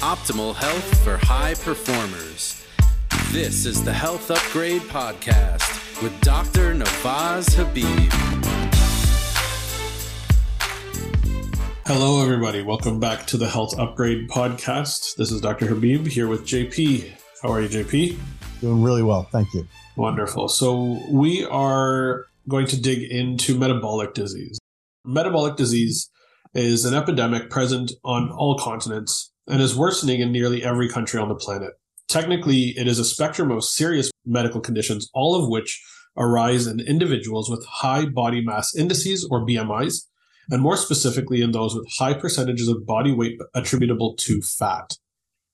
optimal health for high performers. This is the Health Upgrade Podcast with Dr. Navaz Habib. Hello, everybody. Welcome back to the Health Upgrade Podcast. This is Dr. Habib here with JP. How are you, JP? Doing really well. Thank you. Wonderful. So we are going to dig into metabolic disease. Metabolic disease is an epidemic present on all continents and is worsening in nearly every country on the planet. Technically, it is a spectrum of serious medical conditions, all of which arise in individuals with high body mass indices or BMIs, and more specifically in those with high percentages of body weight attributable to fat.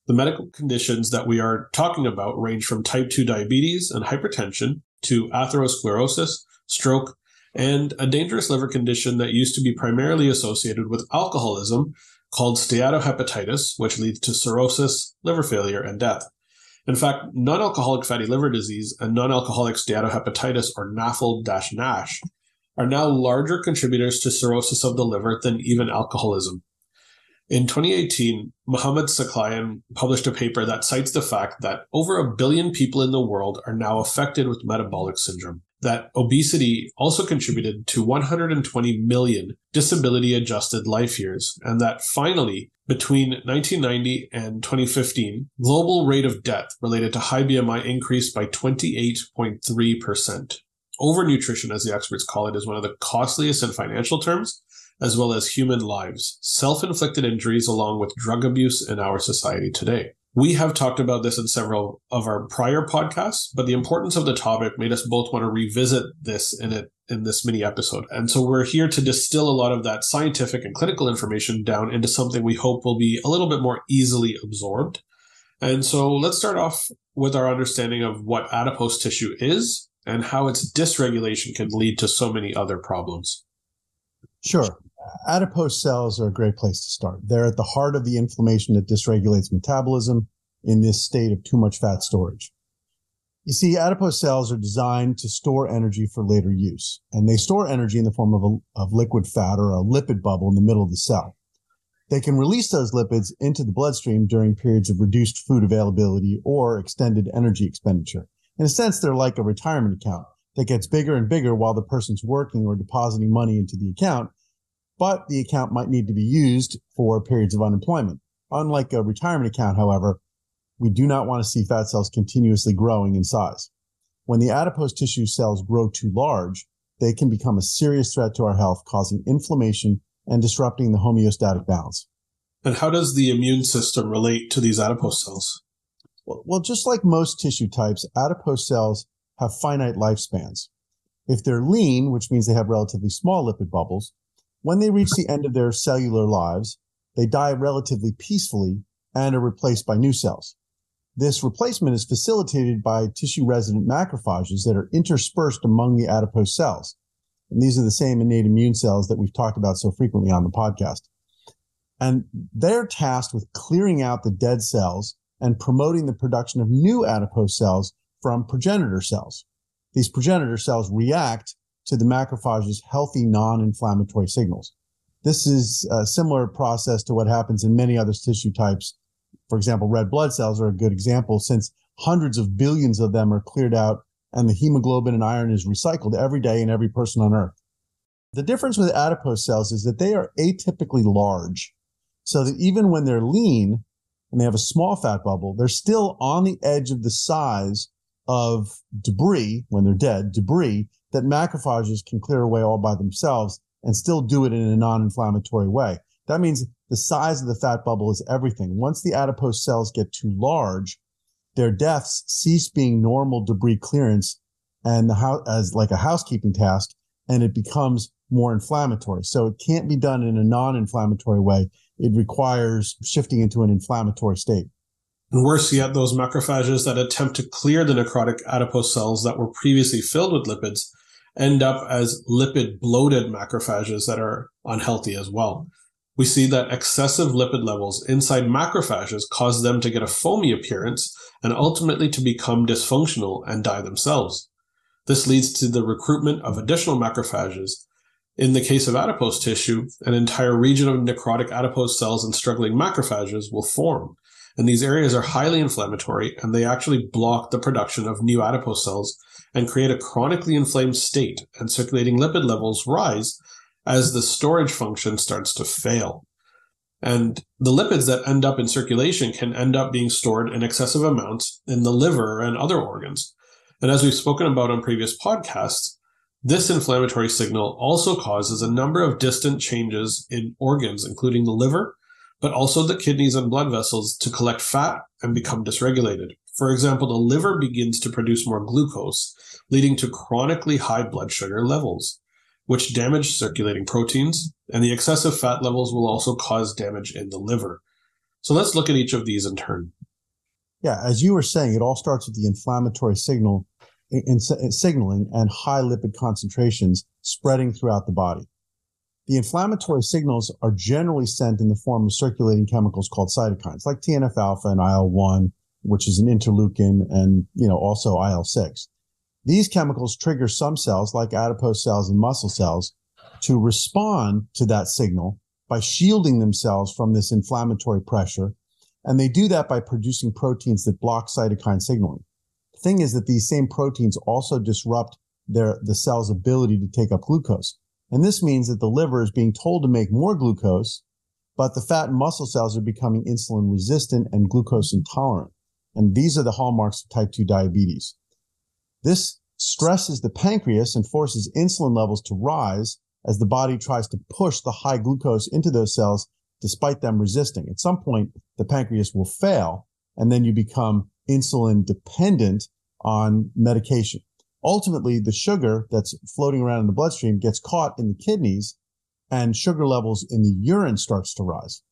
The medical conditions that we are talking about range from type 2 diabetes and hypertension to atherosclerosis, stroke, and a dangerous liver condition that used to be primarily associated with alcoholism called steatohepatitis, which leads to cirrhosis, liver failure, and death. In fact, non-alcoholic fatty liver disease and non-alcoholic steatohepatitis, or NAFL-NASH, are now larger contributors to cirrhosis of the liver than even alcoholism. In 2018, Mohamed Saklayan published a paper that cites the fact that over 1 billion people in the world are now affected with metabolic syndrome, that obesity also contributed to 120 million disability-adjusted life years, and that finally, between 1990 and 2015, global rate of death related to high BMI increased by 28.3%. Overnutrition, as the experts call it, is one of the costliest in financial terms, as well as human lives, self-inflicted injuries along with drug abuse in our society today. We have talked about this in several of our prior podcasts, but the importance of the topic made us both want to revisit this in this mini episode. And so we're here to distill a lot of that scientific and clinical information down into something we hope will be a little bit more easily absorbed. And so let's start off with our understanding of what adipose tissue is and how its dysregulation can lead to so many other problems. Sure. Adipose cells are a great place to start. They're at the heart of the inflammation that dysregulates metabolism in this state of too much fat storage. You see, adipose cells are designed to store energy for later use, and they store energy in the form of liquid fat or a lipid bubble in the middle of the cell. They can release those lipids into the bloodstream during periods of reduced food availability or extended energy expenditure. In a sense, they're like a retirement account that gets bigger and bigger while the person's working or depositing money into the account, but the account might need to be used for periods of unemployment. Unlike a retirement account, however, we do not want to see fat cells continuously growing in size. When the adipose tissue cells grow too large, they can become a serious threat to our health, causing inflammation and disrupting the homeostatic balance. And how does the immune system relate to these adipose cells? Well, just like most tissue types, adipose cells have finite lifespans. If they're lean, which means they have relatively small lipid bubbles, when they reach the end of their cellular lives, they die relatively peacefully and are replaced by new cells. This replacement is facilitated by tissue-resident macrophages that are interspersed among the adipose cells. And these are the same innate immune cells that we've talked about so frequently on the podcast. And they're tasked with clearing out the dead cells and promoting the production of new adipose cells from progenitor cells. These progenitor cells react to the macrophage's healthy non-inflammatory signals. This is a similar process to what happens in many other tissue types. For example, red blood cells are a good example since hundreds of billions of them are cleared out and the hemoglobin and iron is recycled every day in every person on Earth. The difference with adipose cells is that they are atypically large, so that even when they're lean and they have a small fat bubble, they're still on the edge of the size of debris, when they're dead, debris that macrophages can clear away all by themselves and still do it in a non-inflammatory way. That means the size of the fat bubble is everything. Once the adipose cells get too large, their deaths cease being normal debris clearance and as like a housekeeping task, and it becomes more inflammatory. So it can't be done in a non-inflammatory way. It requires shifting into an inflammatory state. And worse yet, those macrophages that attempt to clear the necrotic adipose cells that were previously filled with lipids end up as lipid-bloated macrophages that are unhealthy as well. We see that excessive lipid levels inside macrophages cause them to get a foamy appearance and ultimately to become dysfunctional and die themselves. This leads to the recruitment of additional macrophages. In the case of adipose tissue, an entire region of necrotic adipose cells and struggling macrophages will form. And these areas are highly inflammatory, and they actually block the production of new adipose cells and create a chronically inflamed state, and circulating lipid levels rise as the storage function starts to fail. And the lipids that end up in circulation can end up being stored in excessive amounts in the liver and other organs. And as we've spoken about on previous podcasts, this inflammatory signal also causes a number of distant changes in organs, including the liver, but also the kidneys and blood vessels, to collect fat and become dysregulated. For example, the liver begins to produce more glucose, leading to chronically high blood sugar levels, which damage circulating proteins, and the excessive fat levels will also cause damage in the liver. So let's look at each of these in turn. Yeah, as you were saying, it all starts with the inflammatory signal and signaling and high lipid concentrations spreading throughout the body. The inflammatory signals are generally sent in the form of circulating chemicals called cytokines, like TNF-alpha and IL-1, which is an interleukin, and also IL-6. These chemicals trigger some cells, like adipose cells and muscle cells, to respond to that signal by shielding themselves from this inflammatory pressure. And they do that by producing proteins that block cytokine signaling. The thing is that these same proteins also disrupt the cell's ability to take up glucose. And this means that the liver is being told to make more glucose, but the fat and muscle cells are becoming insulin resistant and glucose intolerant. And these are the hallmarks of type 2 diabetes. This stresses the pancreas and forces insulin levels to rise as the body tries to push the high glucose into those cells despite them resisting. At some point, the pancreas will fail, and then you become insulin dependent on medication. Ultimately, the sugar that's floating around in the bloodstream gets caught in the kidneys, and sugar levels in the urine starts to rise.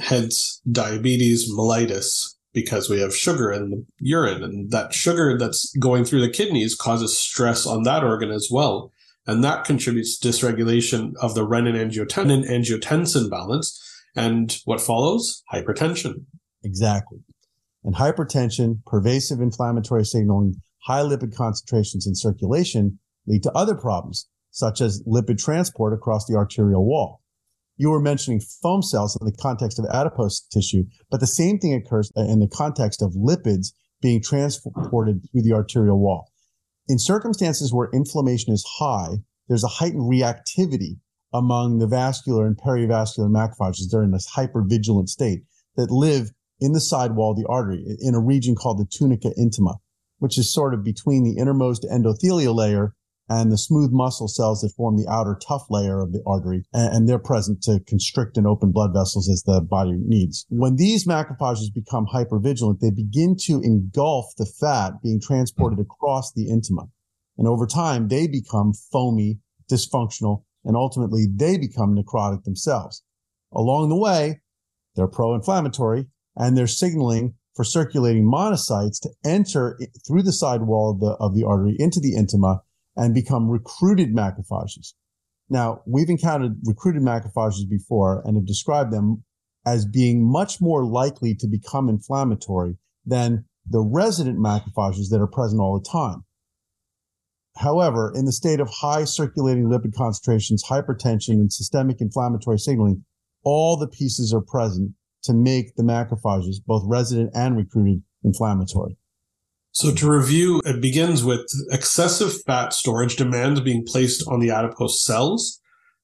Hence, diabetes mellitus. Because we have sugar in the urine, and that sugar that's going through the kidneys causes stress on that organ as well. And that contributes to dysregulation of the renin-angiotensin balance. And what follows? Hypertension. Exactly. And hypertension, pervasive inflammatory signaling, high lipid concentrations in circulation lead to other problems, such as lipid transport across the arterial wall. You were mentioning foam cells in the context of adipose tissue, but the same thing occurs in the context of lipids being transported through the arterial wall. In circumstances where inflammation is high, there's a heightened reactivity among the vascular and perivascular macrophages. They're in this hypervigilant state that live in the sidewall of the artery in a region called the tunica intima, which is sort of between the innermost endothelial layer and the smooth muscle cells that form the outer tough layer of the artery, and they're present to constrict and open blood vessels as the body needs. When these macrophages become hypervigilant, they begin to engulf the fat being transported across the intima. And over time, they become foamy, dysfunctional, and ultimately they become necrotic themselves. Along the way, they're pro-inflammatory, and they're signaling for circulating monocytes to enter through the sidewall of the artery into the intima and become recruited macrophages. Now, we've encountered recruited macrophages before and have described them as being much more likely to become inflammatory than the resident macrophages that are present all the time. However, in the state of high circulating lipid concentrations, hypertension, and systemic inflammatory signaling, all the pieces are present to make the macrophages, both resident and recruited, inflammatory. So to review, it begins with excessive fat storage demands being placed on the adipose cells.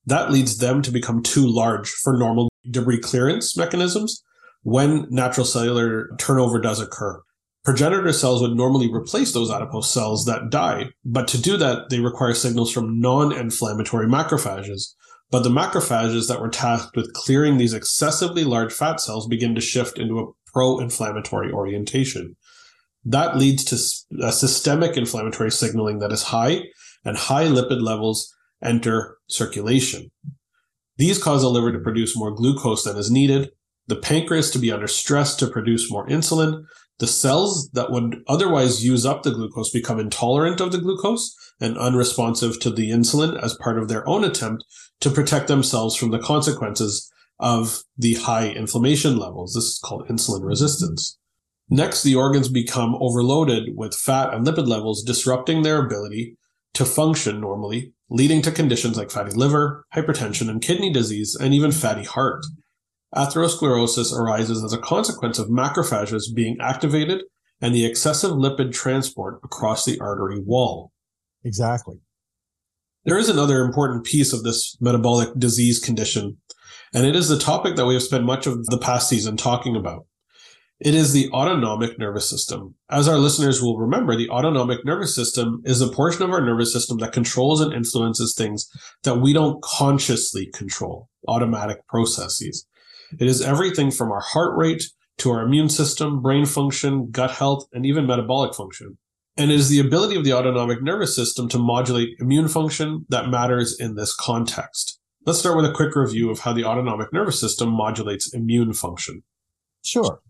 That leads them to become too large for normal debris clearance mechanisms when natural cellular turnover does occur. Progenitor cells would normally replace those adipose cells that die, but to do that, they require signals from non-inflammatory macrophages. But the macrophages that were tasked with clearing these excessively large fat cells begin to shift into a pro-inflammatory orientation. That leads to a systemic inflammatory signaling that is high, and high lipid levels enter circulation. These cause the liver to produce more glucose than is needed, the pancreas to be under stress to produce more insulin, the cells that would otherwise use up the glucose become intolerant of the glucose and unresponsive to the insulin as part of their own attempt to protect themselves from the consequences of the high inflammation levels. This is called insulin resistance. Next, the organs become overloaded with fat and lipid levels, disrupting their ability to function normally, leading to conditions like fatty liver, hypertension, and kidney disease, and even fatty heart. Atherosclerosis arises as a consequence of macrophages being activated and the excessive lipid transport across the artery wall. Exactly. There is another important piece of this metabolic disease condition, and it is the topic that we have spent much of the past season talking about. It is the autonomic nervous system. As our listeners will remember, the autonomic nervous system is the portion of our nervous system that controls and influences things that we don't consciously control, automatic processes. It is everything from our heart rate to our immune system, brain function, gut health, and even metabolic function. And it is the ability of the autonomic nervous system to modulate immune function that matters in this context. Let's start with a quick review of how the autonomic nervous system modulates immune function. Sure.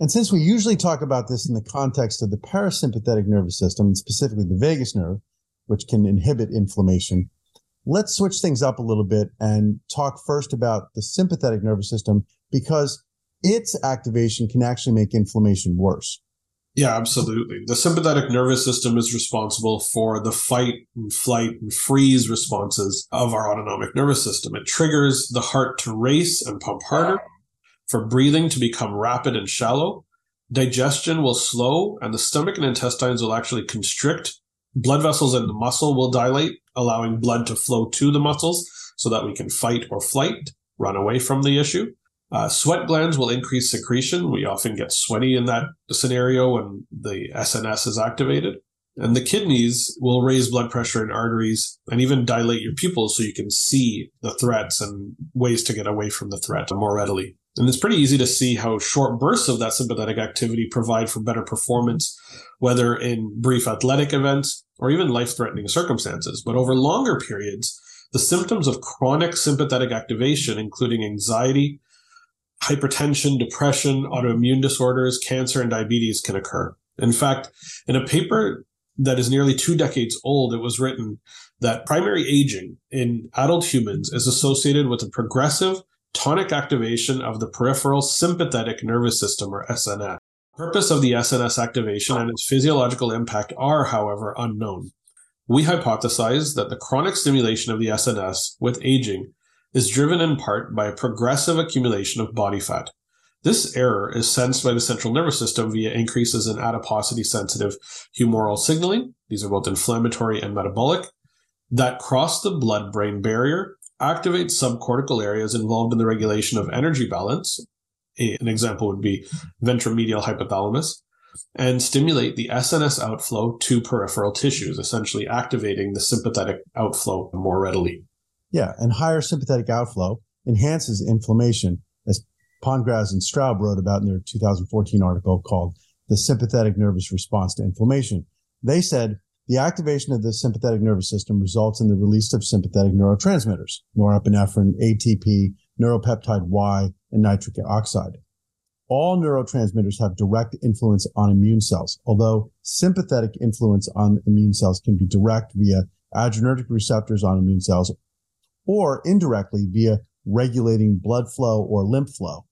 And since we usually talk about this in the context of the parasympathetic nervous system, and specifically the vagus nerve, which can inhibit inflammation, let's switch things up a little bit and talk first about the sympathetic nervous system, because its activation can actually make inflammation worse. Yeah, absolutely. The sympathetic nervous system is responsible for the fight and flight and freeze responses of our autonomic nervous system. It triggers the heart to race and pump harder, for breathing to become rapid and shallow. Digestion will slow, and the stomach and intestines will actually constrict. Blood vessels in the muscle will dilate, allowing blood to flow to the muscles so that we can fight or flight, run away from the issue. Sweat glands will increase secretion. We often get sweaty in that scenario when the SNS is activated. And the kidneys will raise blood pressure in arteries and even dilate your pupils so you can see the threats and ways to get away from the threat more readily. And it's pretty easy to see how short bursts of that sympathetic activity provide for better performance, whether in brief athletic events or even life-threatening circumstances. But over longer periods, the symptoms of chronic sympathetic activation, including anxiety, hypertension, depression, autoimmune disorders, cancer, and diabetes can occur. In fact, in a paper that is nearly 2 decades old, it was written that primary aging in adult humans is associated with a progressive tonic activation of the peripheral sympathetic nervous system, or SNS. The purpose of the SNS activation and its physiological impact are, however, unknown. We hypothesize that the chronic stimulation of the SNS with aging is driven in part by a progressive accumulation of body fat. This error is sensed by the central nervous system via increases in adiposity-sensitive humoral signaling, these are both inflammatory and metabolic, that cross the blood-brain barrier, activate subcortical areas involved in the regulation of energy balance, an example would be ventromedial hypothalamus, and stimulate the SNS outflow to peripheral tissues, essentially activating the sympathetic outflow more readily. Yeah, and higher sympathetic outflow enhances inflammation, as Pongratz and Straub wrote about in their 2014 article called The Sympathetic Nervous Response to Inflammation. They said, the activation of the sympathetic nervous system results in the release of sympathetic neurotransmitters, norepinephrine, ATP, neuropeptide Y, and nitric oxide. All neurotransmitters have direct influence on immune cells, although sympathetic influence on immune cells can be direct via adrenergic receptors on immune cells or indirectly via regulating blood flow or lymph flow,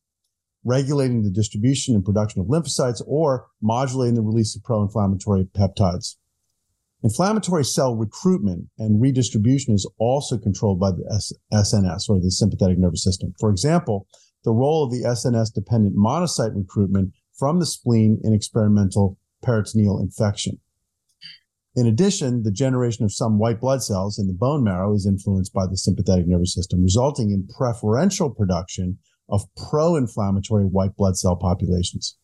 regulating the distribution and production of lymphocytes, or modulating the release of pro-inflammatory peptides. Inflammatory cell recruitment and redistribution is also controlled by the SNS, or the sympathetic nervous system. For example, the role of the SNS-dependent monocyte recruitment from the spleen in experimental peritoneal infection. In addition, the generation of some white blood cells in the bone marrow is influenced by the sympathetic nervous system, resulting in preferential production of pro-inflammatory white blood cell populations.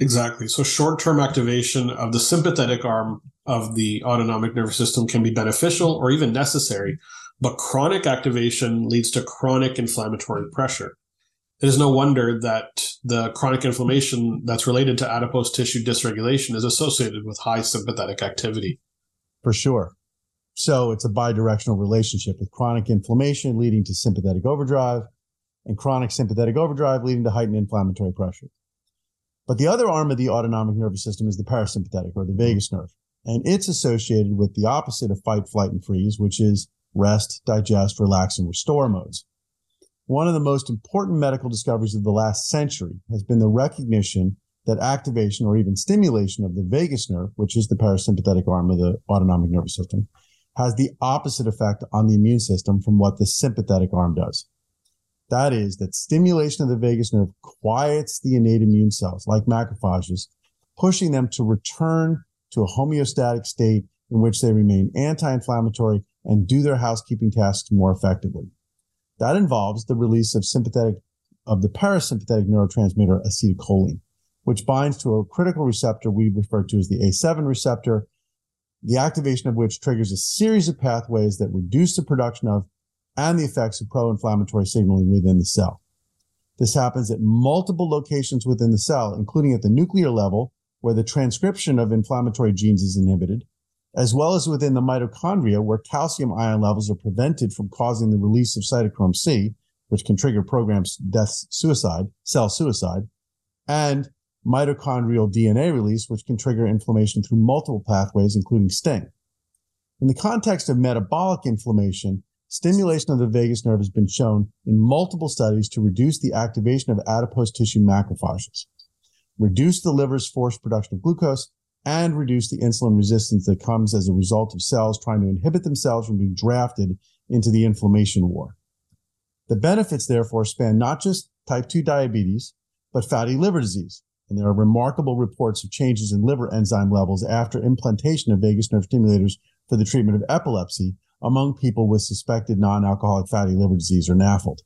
Exactly. So short-term activation of the sympathetic arm of the autonomic nervous system can be beneficial or even necessary, but chronic activation leads to chronic inflammatory pressure. It is no wonder that the chronic inflammation that's related to adipose tissue dysregulation is associated with high sympathetic activity. For sure. So it's a bidirectional relationship, with chronic inflammation leading to sympathetic overdrive and chronic sympathetic overdrive leading to heightened inflammatory pressure. But the other arm of the autonomic nervous system is the parasympathetic, or the vagus nerve. And it's associated with the opposite of fight, flight, and freeze, which is rest, digest, relax, and restore modes. One of the most important medical discoveries of the last century has been the recognition that activation or even stimulation of the vagus nerve, which is the parasympathetic arm of the autonomic nervous system, has the opposite effect on the immune system from what the sympathetic arm does. That is that stimulation of the vagus nerve quiets the innate immune cells, like macrophages, pushing them to return to a homeostatic state in which they remain anti-inflammatory and do their housekeeping tasks more effectively. That involves the release of the parasympathetic neurotransmitter acetylcholine, which binds to a critical receptor we refer to as the A7 receptor, the activation of which triggers a series of pathways that reduce the production of and the effects of pro-inflammatory signaling within the cell. This happens at multiple locations within the cell, including at the nuclear level, where the transcription of inflammatory genes is inhibited, as well as within the mitochondria, where calcium ion levels are prevented from causing the release of cytochrome C, which can trigger programmed death, suicide, cell suicide, and mitochondrial DNA release, which can trigger inflammation through multiple pathways, including STING. In the context of metabolic inflammation, stimulation of the vagus nerve has been shown in multiple studies to reduce the activation of adipose tissue macrophages, reduce the liver's forced production of glucose, and reduce the insulin resistance that comes as a result of cells trying to inhibit themselves from being drafted into the inflammation war. The benefits, therefore, span not just type 2 diabetes, but fatty liver disease. And there are remarkable reports of changes in liver enzyme levels after implantation of vagus nerve stimulators for the treatment of epilepsy among people with suspected non-alcoholic fatty liver disease, or NAFLD.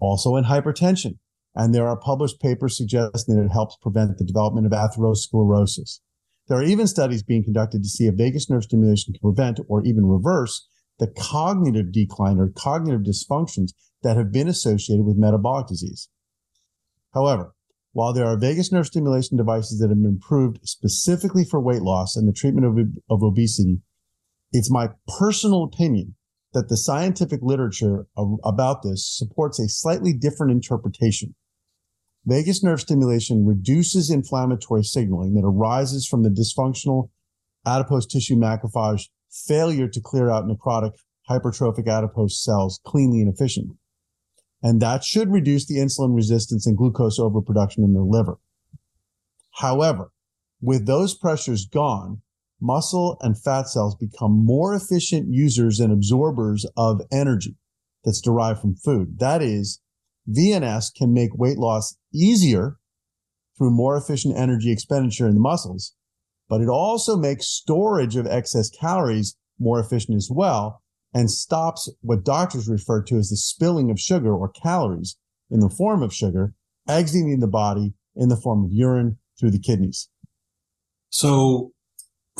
Also in hypertension. And there are published papers suggesting that it helps prevent the development of atherosclerosis. There are even studies being conducted to see if vagus nerve stimulation can prevent or even reverse the cognitive decline or cognitive dysfunctions that have been associated with metabolic disease. However, while there are vagus nerve stimulation devices that have been approved specifically for weight loss and the treatment of obesity, it's my personal opinion that the scientific literature about this supports a slightly different interpretation. Vagus nerve stimulation reduces inflammatory signaling that arises from the dysfunctional adipose tissue macrophage failure to clear out necrotic hypertrophic adipose cells cleanly and efficiently. And that should reduce the insulin resistance and glucose overproduction in the liver. However, with those pressures gone, muscle and fat cells become more efficient users and absorbers of energy that's derived from food. That is, VNS can make weight loss easier through more efficient energy expenditure in the muscles, but it also makes storage of excess calories more efficient as well and stops what doctors refer to as the spilling of sugar or calories in the form of sugar exiting the body in the form of urine through the kidneys. So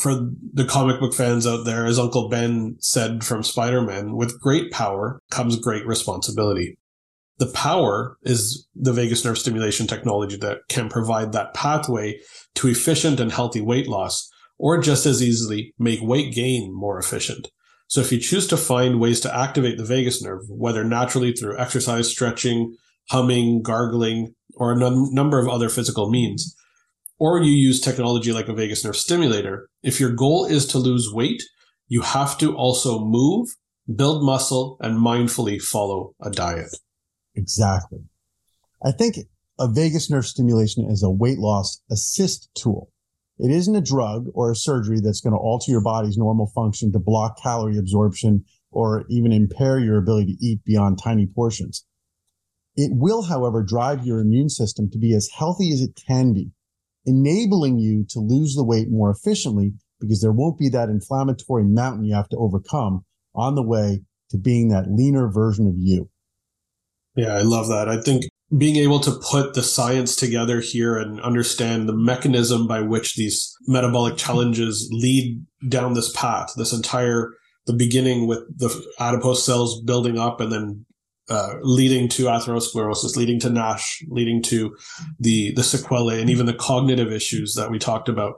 for the comic book fans out there, as Uncle Ben said from Spider-Man, with great power comes great responsibility. The power is the vagus nerve stimulation technology that can provide that pathway to efficient and healthy weight loss, or just as easily make weight gain more efficient. So if you choose to find ways to activate the vagus nerve, whether naturally through exercise, stretching, humming, gargling, or a number of other physical means, or you use technology like a vagus nerve stimulator, if your goal is to lose weight, you have to also move, build muscle, and mindfully follow a diet. Exactly. I think a vagus nerve stimulation is a weight loss assist tool. It isn't a drug or a surgery that's going to alter your body's normal function to block calorie absorption or even impair your ability to eat beyond tiny portions. It will, however, drive your immune system to be as healthy as it can be, enabling you to lose the weight more efficiently because there won't be that inflammatory mountain you have to overcome on the way to being that leaner version of you. Yeah, I love that. I think being able to put the science together here and understand the mechanism by which these metabolic challenges lead down this path, the beginning with the adipose cells building up and then leading to atherosclerosis, leading to NASH, leading to the sequelae and even the cognitive issues that we talked about.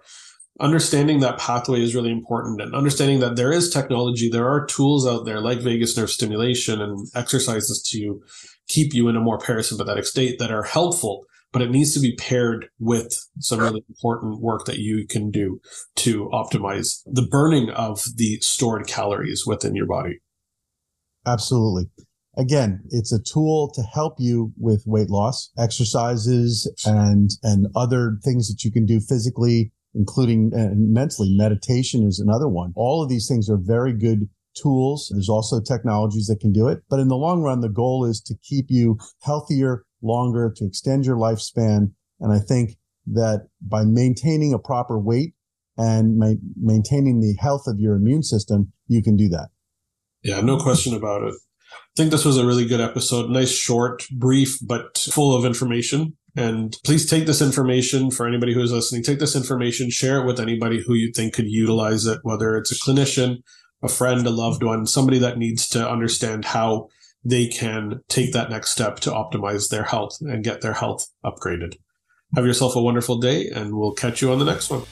Understanding that pathway is really important, and understanding that there is technology, there are tools out there like vagus nerve stimulation and exercises to keep you in a more parasympathetic state that are helpful, but it needs to be paired with some really important work that you can do to optimize the burning of the stored calories within your body. Absolutely. Again, it's a tool to help you with weight loss, exercises, and other things that you can do physically, including mentally. Meditation is another one. All of these things are very good tools. There's also technologies that can do it. But in the long run, the goal is to keep you healthier, longer, to extend your lifespan. And I think that by maintaining a proper weight and maintaining the health of your immune system, you can do that. Yeah, no question about it. I think this was a really good episode. Nice, short, brief, but full of information. And please take this information, for anybody who is listening, take this information, share it with anybody who you think could utilize it, whether it's a clinician, a friend, a loved one, somebody that needs to understand how they can take that next step to optimize their health and get their health upgraded. Have yourself a wonderful day, and we'll catch you on the next one.